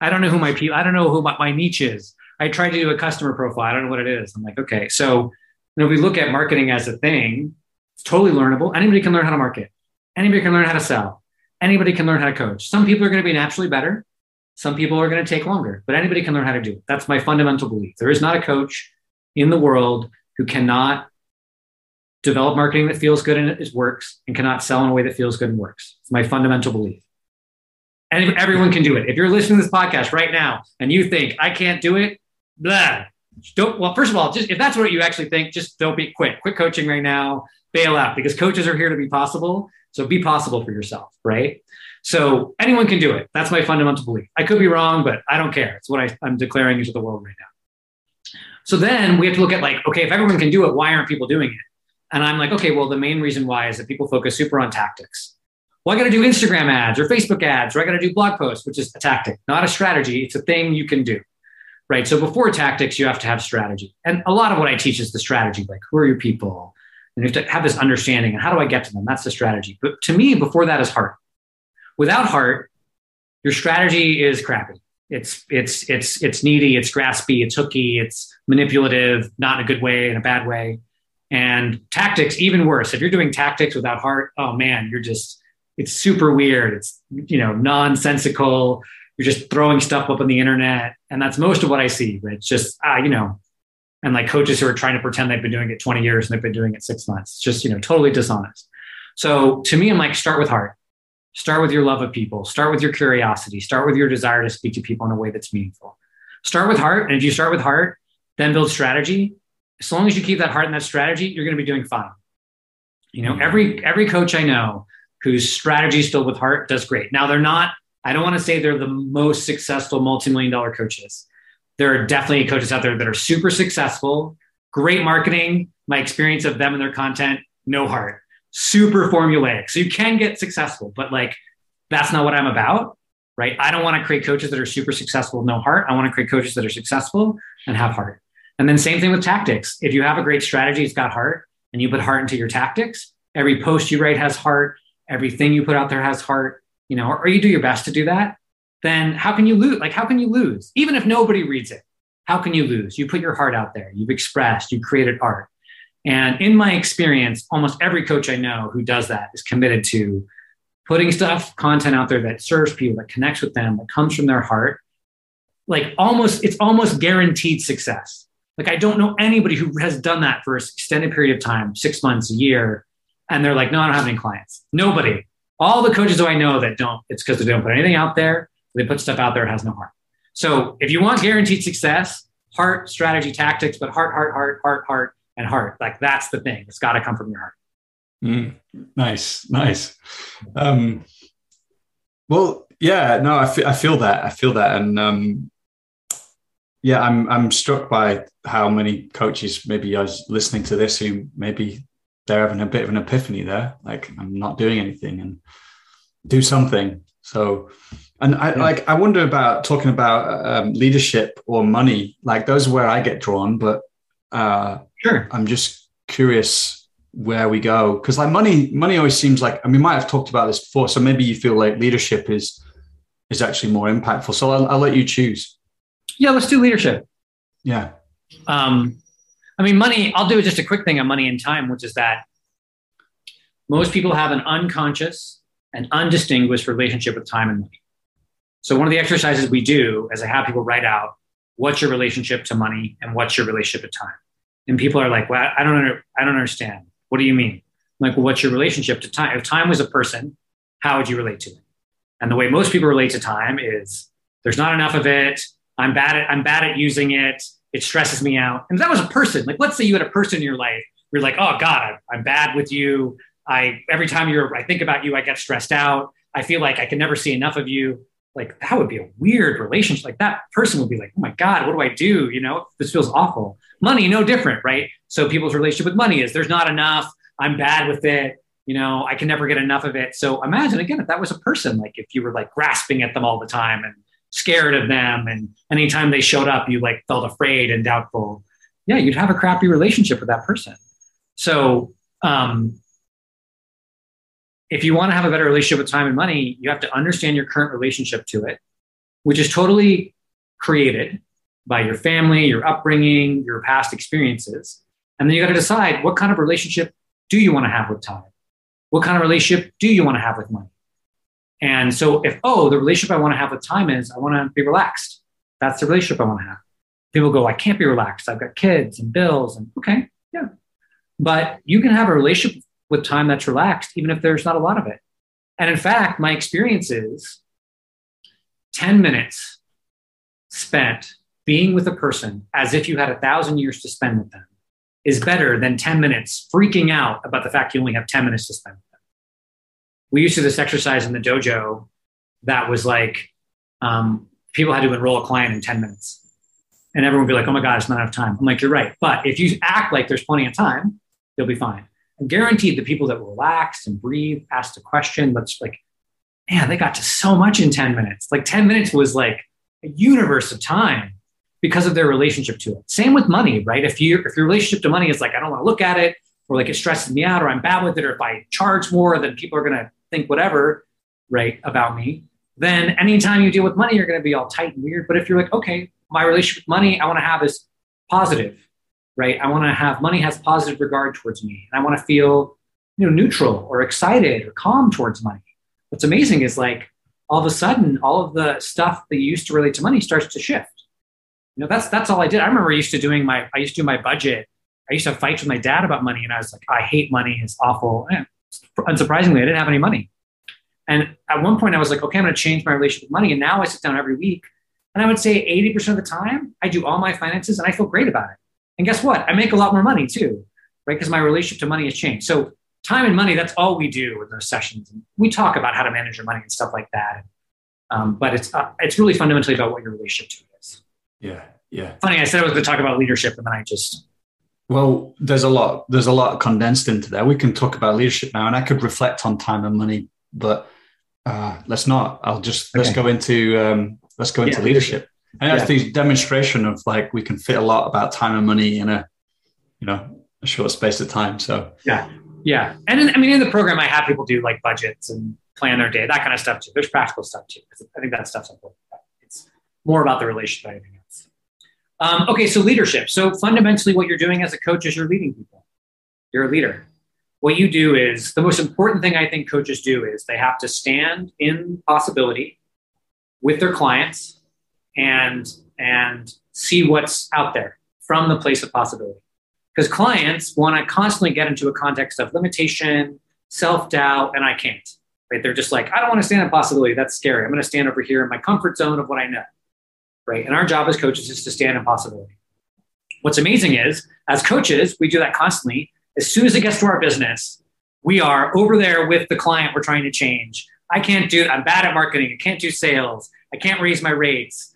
I don't know who my people. I don't know who my niche is. I tried to do a customer profile. I don't know what it is." I'm like, okay. So, you know, we look at marketing as a thing. It's totally learnable. Anybody can learn how to market. Anybody can learn how to sell. Anybody can learn how to coach. Some people are going to be naturally better. Some people are going to take longer. But anybody can learn how to do it. That's my fundamental belief. There is not a coach in the world who cannot develop marketing that feels good and it works, and cannot sell in a way that feels good and works. It's my fundamental belief. And everyone can do it. If you're listening to this podcast right now and you think, "I can't do it," blah. Well, first of all, just if that's what you actually think, just don't be quit. Quit coaching right now, bail out, because coaches are here to be possible. So be possible for yourself, right? So anyone can do it. That's my fundamental belief. I could be wrong, but I don't care. It's what I'm declaring into the world right now. So then we have to look at like, okay, if everyone can do it, why aren't people doing it? And I'm like, okay, well, the main reason why is that people focus super on tactics. Well, I got to do Instagram ads or Facebook ads, or I got to do blog posts, which is a tactic, not a strategy. It's a thing you can do, right? So before tactics, you have to have strategy. And a lot of what I teach is the strategy, like who are your people? And you have to have this understanding and how do I get to them? That's the strategy. But to me, before that is heart. Without heart, your strategy is crappy. It's needy, it's graspy, it's hooky, it's manipulative, not in a good way, in a bad way. And tactics, even worse. If you're doing tactics without heart, oh man, it's super weird. It's, you know, nonsensical. You're just throwing stuff up on the internet. And that's most of what I see. But it's just, you know, and like coaches who are trying to pretend they've been doing it 20 years and they've been doing it 6 months. It's just, you know, totally dishonest. So to me, I'm like, start with heart. Start with your love of people. Start with your curiosity. Start with your desire to speak to people in a way that's meaningful. Start with heart. And if you start with heart, then build strategy. As long as you keep that heart and that strategy, you're going to be doing fine. You know, every coach I know whose strategy is filled with heart does great. Now they're not, I don't want to say they're the most successful multi-million-dollar coaches. There are definitely coaches out there that are super successful, great marketing, my experience of them and their content, no heart, super formulaic. So you can get successful, but like, that's not what I'm about, right? I don't want to create coaches that are super successful, no heart. I want to create coaches that are successful and have heart. And then same thing with tactics. If you have a great strategy, it's got heart, and you put heart into your tactics. Every post you write has heart. Everything you put out there has heart, you know, or you do your best to do that. Then how can you lose? Like, how can you lose? Even if nobody reads it, how can you lose? You put your heart out there. You've expressed, you created art. And in my experience, almost every coach I know who does that is committed to putting stuff, content out there that serves people, that connects with them, that comes from their heart. Like it's almost guaranteed success. Like, I don't know anybody who has done that for an extended period of time, 6 months, a year. And they're like, "No, I don't have any clients." Nobody. All the coaches who I know that don't, it's because they don't put anything out there. They put stuff out there. It has no heart. So if you want guaranteed success, heart, strategy, tactics, but heart. Like that's the thing. It's got to come from your heart. Mm, nice. Well, yeah, no, I feel that. And, yeah, I'm struck by how many coaches, maybe I was listening to this, who maybe they're having a bit of an epiphany there. Like, I'm not doing anything and do something. So, and I wonder about talking about leadership or money, like those are where I get drawn, but sure. I'm just curious where we go. Cause like money always seems like, and we might have talked about this before. So maybe you feel like leadership is actually more impactful. So I'll let you choose. Yeah, let's do leadership. Yeah. I mean, money, I'll do just a quick thing on money and time, which is that most people have an unconscious and undistinguished relationship with time and money. So one of the exercises we do is I have people write out, what's your relationship to money and what's your relationship to time? And people are like, well, I don't understand. What do you mean? I'm like, well, what's your relationship to time? If time was a person, how would you relate to it? And the way most people relate to time is there's not enough of it. I'm bad at using it. It stresses me out. And if that was a person, like let's say you had a person in your life, you're like, oh God, I'm bad with you. Every time I think about you, I get stressed out. I feel like I can never see enough of you. Like that would be a weird relationship. Like that person would be like, oh my God, what do I do? You know, this feels awful. Money, no different, right? So people's relationship with money is there's not enough. I'm bad with it. You know, I can never get enough of it. So imagine again, if that was a person, like if you were like grasping at them all the time and scared of them, and anytime they showed up, you like felt afraid and doubtful. Yeah, you'd have a crappy relationship with that person. So if you want to have a better relationship with time and money, you have to understand your current relationship to it, which is totally created by your family, your upbringing, your past experiences. And then you got to decide what kind of relationship do you want to have with time? What kind of relationship do you want to have with money? And so if, the relationship I want to have with time is I want to be relaxed. That's the relationship I want to have. People go, I can't be relaxed. I've got kids and bills and okay. Yeah. But you can have a relationship with time that's relaxed, even if there's not a lot of it. And in fact, my experience is 10 minutes spent being with a person as if you had 1,000 years to spend with them is better than 10 minutes freaking out about the fact you only have 10 minutes to spend. We used to do this exercise in the dojo that was like, people had to enroll a client in 10 minutes and everyone would be like, oh my God, it's not enough time. I'm like, you're right. But if you act like there's plenty of time, you'll be fine. I'm guaranteed the people that relaxed and breathed, asked a question, but it's like, man, they got to so much in 10 minutes. Like 10 minutes was like a universe of time because of their relationship to it. Same with money, right? If your relationship to money is like, I don't want to look at it, or like it stresses me out, or I'm bad with it, or if I charge more, then people are going to think whatever, right, about me, then anytime you deal with money, you're going to be all tight and weird. But if you're like, okay, my relationship with money, I want to have is positive, right? I want to have money has positive regard towards me. And I want to feel, neutral or excited or calm towards money. What's amazing is like, all of a sudden, all of the stuff that you used to relate to money starts to shift. That's all I did. I remember I used to do my budget. I used to have fights with my dad about money. And I was like, I hate money. It's awful. And unsurprisingly, I didn't have any money. And at one point I was like, okay, I'm going to change my relationship with money. And now I sit down every week and I would say 80% of the time I do all my finances and I feel great about it. And guess what? I make a lot more money too, right? Because my relationship to money has changed. So time and money, that's all we do in those sessions. And we talk about how to manage your money and stuff like that. But it's really fundamentally about what your relationship to it is. Yeah. Yeah. Funny. I said I was going to talk about leadership and then I just... Well, there's a lot condensed into there. We can talk about leadership now, and I could reflect on time and money, but let's not. Let's go into leadership. And that's the demonstration of like we can fit a lot about time and money in a short space of time. So yeah. And in the program, I have people do like budgets and plan their day, that kind of stuff too. There's practical stuff too. I think that stuff's important. It's more about the relationship than anything else. Okay, so leadership. So fundamentally what you're doing as a coach is you're leading people. You're a leader. What you do is, the most important thing I think coaches do is they have to stand in possibility with their clients and see what's out there from the place of possibility. Because clients want to constantly get into a context of limitation, self-doubt, and I can't. right? They're just like, I don't want to stand at possibility. That's scary. I'm going to stand over here in my comfort zone of what I know, right? And our job as coaches is to stand in possibility. What's amazing is, as coaches, we do that constantly. As soon as it gets to our business, we are over there with the client we're trying to change. I can't do, I'm bad at marketing. I can't do sales. I can't raise my rates.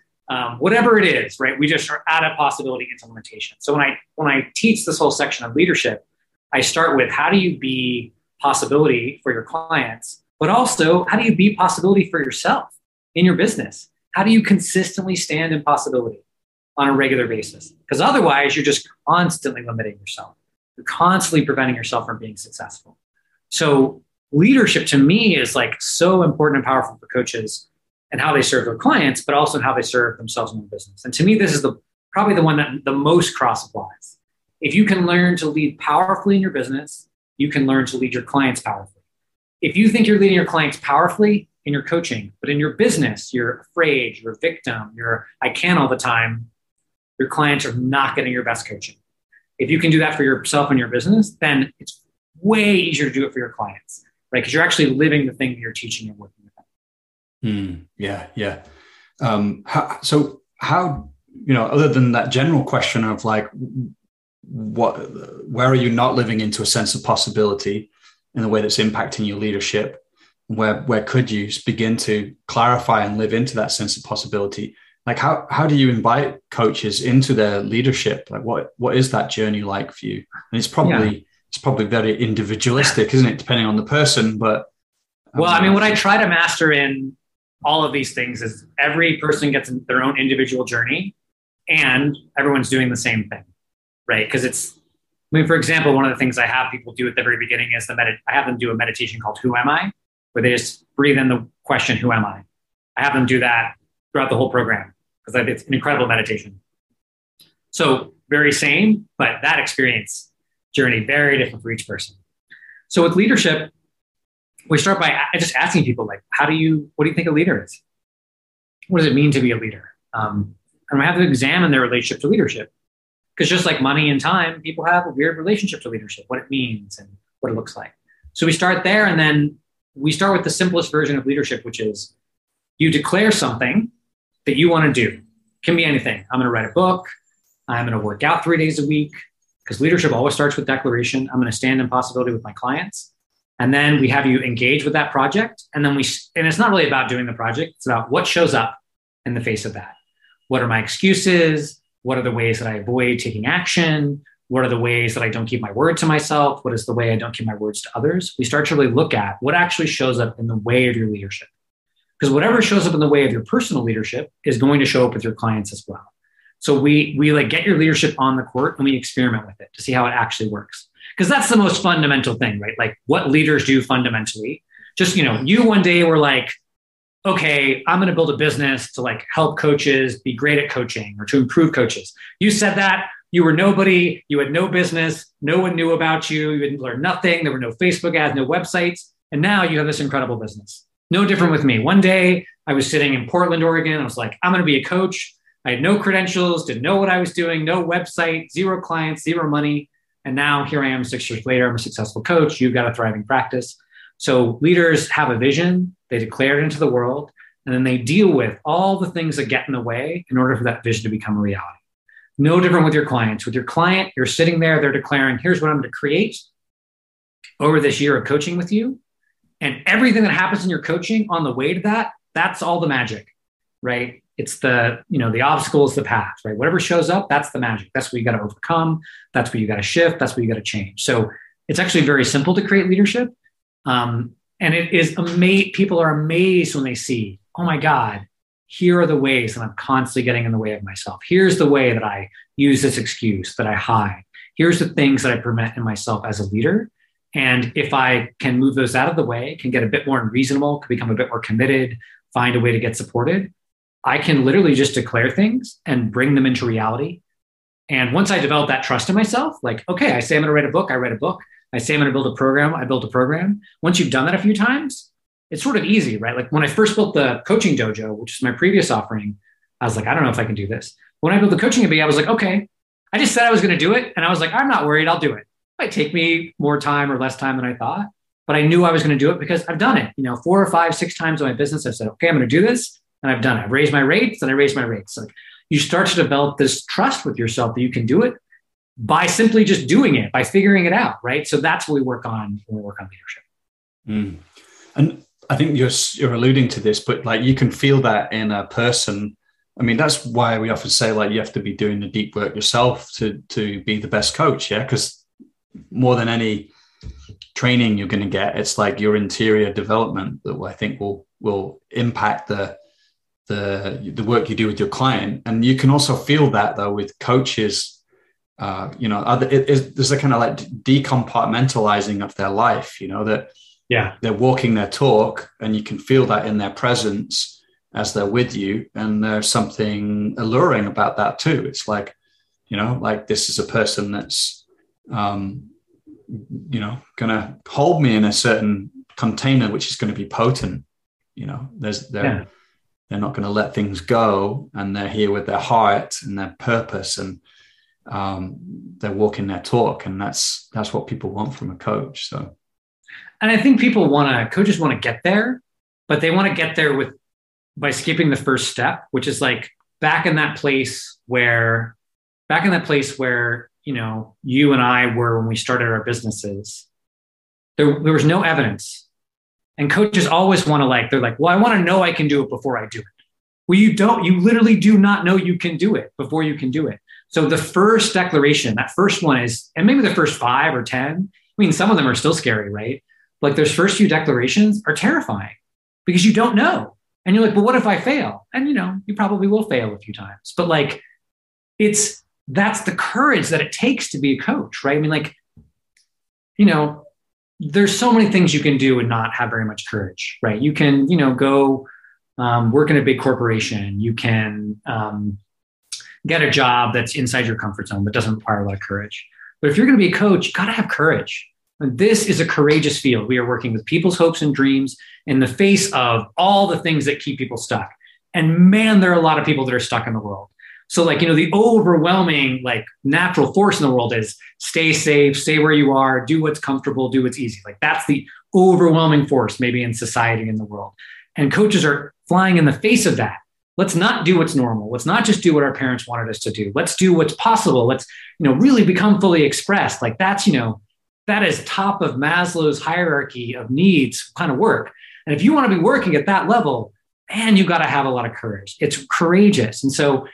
Whatever it is, right? We just are out of possibility into limitation. So when I teach this whole section of leadership, I start with, how do you be possibility for your clients, but also how do you be possibility for yourself in your business? How do you consistently stand in possibility on a regular basis? Because otherwise you're just constantly limiting yourself. You're constantly preventing yourself from being successful. So leadership to me is like so important and powerful for coaches and how they serve their clients, but also how they serve themselves in their business. And to me, this is probably the one that the most cross applies. If you can learn to lead powerfully in your business, you can learn to lead your clients powerfully. If you think you're leading your clients powerfully in your coaching, but in your business, you're afraid, you're a victim, you're I can all the time, your clients are not getting your best coaching. If you can do that for yourself and your business, then it's way easier to do it for your clients, right? Because you're actually living the thing that you're teaching and working with them. So how, you know, other than that general question of like, where are you not living into a sense of possibility in the way that's impacting your leadership? Where could you begin to clarify and live into that sense of possibility? Like how do you invite coaches into their leadership? Like what is that journey like for you? And it's probably very individualistic, isn't it? Depending on the person, but. Well, I mean, what I try to master in all of these things is every person gets their own individual journey and everyone's doing the same thing, right? Because for example, one of the things I have people do at the very beginning is I have them do a meditation called Who Am I? Where they just breathe in the question, who am I? I have them do that throughout the whole program, because it's an incredible meditation. So very same, but that experience journey, very different for each person. So with leadership, we start by just asking people, like, what do you think a leader is? What does it mean to be a leader? And we have to examine their relationship to leadership, because just like money and time, people have a weird relationship to leadership, what it means and what it looks like. So we start there, and then we start with the simplest version of leadership, which is you declare something that you want to do. It can be anything. I'm going to write a book. I'm going to work out 3 days a week, because leadership always starts with declaration. I'm going to stand in possibility with my clients. And then we have you engage with that project. And then and it's not really about doing the project. It's about what shows up in the face of that. What are my excuses? What are the ways that I avoid taking action? What are the ways that I don't keep my word to myself? What is the way I don't keep my words to others? We start to really look at what actually shows up in the way of your leadership. Because whatever shows up in the way of your personal leadership is going to show up with your clients as well. So we like get your leadership on the court and we experiment with it to see how it actually works. Because that's the most fundamental thing, right? Like what leaders do fundamentally. Just, you one day were like, okay, I'm going to build a business to like help coaches be great at coaching or to improve coaches. You said that. You were nobody. You had no business. No one knew about you. You didn't learn nothing. There were no Facebook ads, no websites. And now you have this incredible business. No different with me. One day I was sitting in Portland, Oregon. I was like, I'm going to be a coach. I had no credentials, didn't know what I was doing, no website, zero clients, zero money. And now here I am 6 years later. I'm a successful coach. You've got a thriving practice. So leaders have a vision. They declare it into the world. And then they deal with all the things that get in the way in order for that vision to become a reality. No different with your clients. With your client, you're sitting there, they're declaring, here's what I'm going to create over this year of coaching with you. And everything that happens in your coaching on the way to that, that's all the magic, right? It's the obstacle is the path, right? Whatever shows up, that's the magic. That's what you got to overcome. That's what you got to shift. That's what you got to change. So it's actually very simple to create leadership. And it is people are amazed when they see, oh my God, here are the ways that I'm constantly getting in the way of myself. Here's the way that I use this excuse, that I hide. Here's the things that I prevent in myself as a leader. And if I can move those out of the way, can get a bit more reasonable, can become a bit more committed, find a way to get supported, I can literally just declare things and bring them into reality. And once I develop that trust in myself, like, okay, I say I'm going to write a book, I write a book. I say I'm going to build a program, I build a program. Once you've done that a few times, it's sort of easy, right? Like when I first built the coaching dojo, which is my previous offering, I was like, I don't know if I can do this. When I built the coaching MBA, I was like, okay, I just said I was going to do it. And I was like, I'm not worried. I'll do it. It might take me more time or less time than I thought. but I knew I was going to do it because I've done it, 4 or 5, 6 times in my business. I've said, okay, I'm going to do this. And I've done it. I've raised my rates and I raised my rates. Like, you start to develop this trust with yourself that you can do it by simply just doing it, by figuring it out. Right. So that's what we work on when we work on leadership. Mm. And I think you're alluding to this, but like, you can feel that in a person. I mean, that's why we often say, like, you have to be doing the deep work yourself to be the best coach. Yeah. Because more than any training you're going to get, it's like your interior development that I think will impact the work you do with your client. And you can also feel that though with coaches, there's a kind of like decompartmentalizing of their life, that they're walking their talk, and you can feel that in their presence as they're with you. And there's something alluring about that too. It's like, this is a person that's, going to hold me in a certain container, which is going to be potent. They're not going to let things go, and they're here with their heart and their purpose, and they're walking their talk. And that's what people want from a coach. So, and I think coaches want to get there, but they want to get there by skipping the first step, which is like back in that place where, you and I were when we started our businesses, there was no evidence. And coaches always want to I want to know I can do it before I do it. Well, you literally do not know you can do it before you can do it. So the first declaration, that first one is, and maybe the first 5 or 10, some of them are still scary, right? Like, those first few declarations are terrifying because you don't know. And you're like, well, what if I fail? And you probably will fail a few times, but that's the courage that it takes to be a coach, right? There's so many things you can do and not have very much courage, right? You can, go work in a big corporation. You can get a job that's inside your comfort zone, but doesn't require a lot of courage. But if you're going to be a coach, you got to have courage. And this is a courageous field. We are working with people's hopes and dreams in the face of all the things that keep people stuck. And man, there are a lot of people that are stuck in the world. So the overwhelming natural force in the world is stay safe, stay where you are, do what's comfortable, do what's easy. That's the overwhelming force maybe in society, in the world. And coaches are flying in the face of that. Let's not do what's normal. Let's not just do what our parents wanted us to do. Let's do what's possible. Let's, really become fully expressed. That is top of Maslow's hierarchy of needs kind of work. And if you want to be working at that level, man, you got to have a lot of courage. It's courageous. And so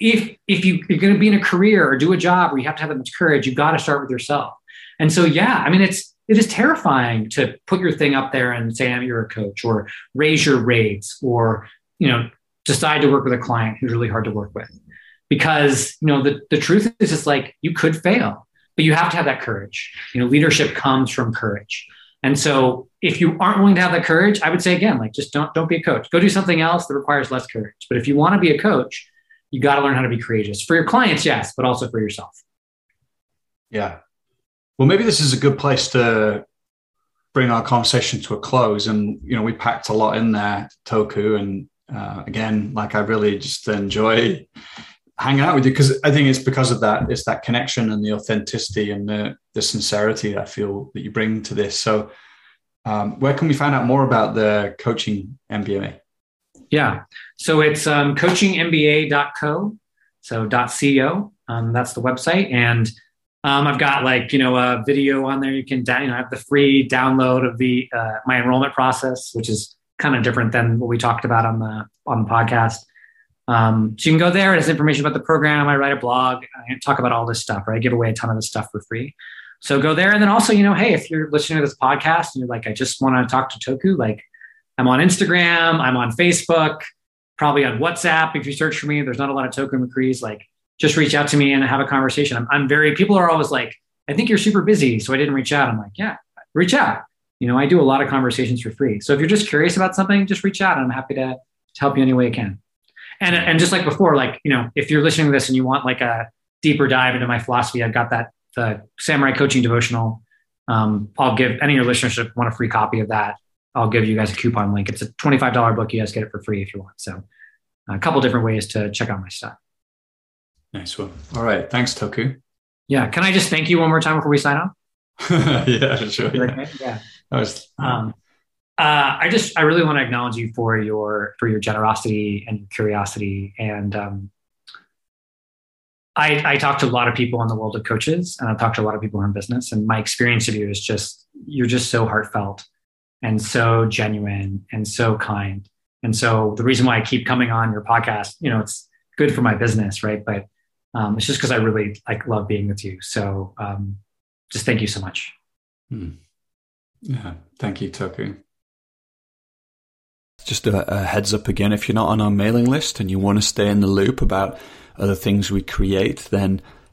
if you're going to be in a career or do a job where you have to have that much courage, you've got to start with yourself. And so, it is terrifying to put your thing up there and say, you're a coach, or raise your rates, or, decide to work with a client who's really hard to work with, because, the truth is just you could fail, but you have to have that courage. Leadership comes from courage. And so if you aren't willing to have that courage, I would say again, just don't be a coach, go do something else that requires less courage. But if you want to be a coach, you got to learn how to be courageous for your clients. Yes. But also for yourself. Yeah. Well, maybe this is a good place to bring our conversation to a close. And, we packed a lot in there, Toku. And again, I really just enjoy hanging out with you, because I think it's because of that. It's that connection and the authenticity and the sincerity that I feel that you bring to this. So where can we find out more about the Coaching MBA? Yeah. So it's coachingmba.co. So .co. That's the website. And I've got a video on there. You can have the free download of the my enrollment process, which is kind of different than what we talked about on the podcast. So you can go there. It has information about the program. I write a blog. I talk about all this stuff, right? I give away a ton of this stuff for free. So go there. And then also, hey, if you're listening to this podcast and you're I just want to talk to Toku, I'm on Instagram, I'm on Facebook, probably on WhatsApp. If you search for me, there's not a lot of Toku McCrees. Just reach out to me and have a conversation. People are always I think you're super busy, so I didn't reach out. I'm yeah, reach out. I do a lot of conversations for free. So if you're just curious about something, just reach out. And I'm happy to help you any way I can. And just like before, if you're listening to this and you want a deeper dive into my philosophy, I've got that, the Samurai Coaching Devotional. I'll give any of your listeners who want a free copy of that. I'll give you guys a coupon link. It's a $25 book. You guys get it for free if you want. So a couple different ways to check out my stuff. Nice one. All right. Thanks, Toku. Yeah. Can I just thank you one more time before we sign off? Yeah, sure. Yeah. I really want to acknowledge you for your generosity and curiosity. And I talk to a lot of people in the world of coaches, and I've talked to a lot of people in business. And my experience of you is just, you're just so heartfelt and so genuine and so kind. And so the reason why I keep coming on your podcast, you know, it's good for my business, right? But it's just because I really love being with you. So just thank you so much. Yeah, thank you, Toku. Just a heads up again, if you're not on our mailing list and you want to stay in the loop about other things we create, then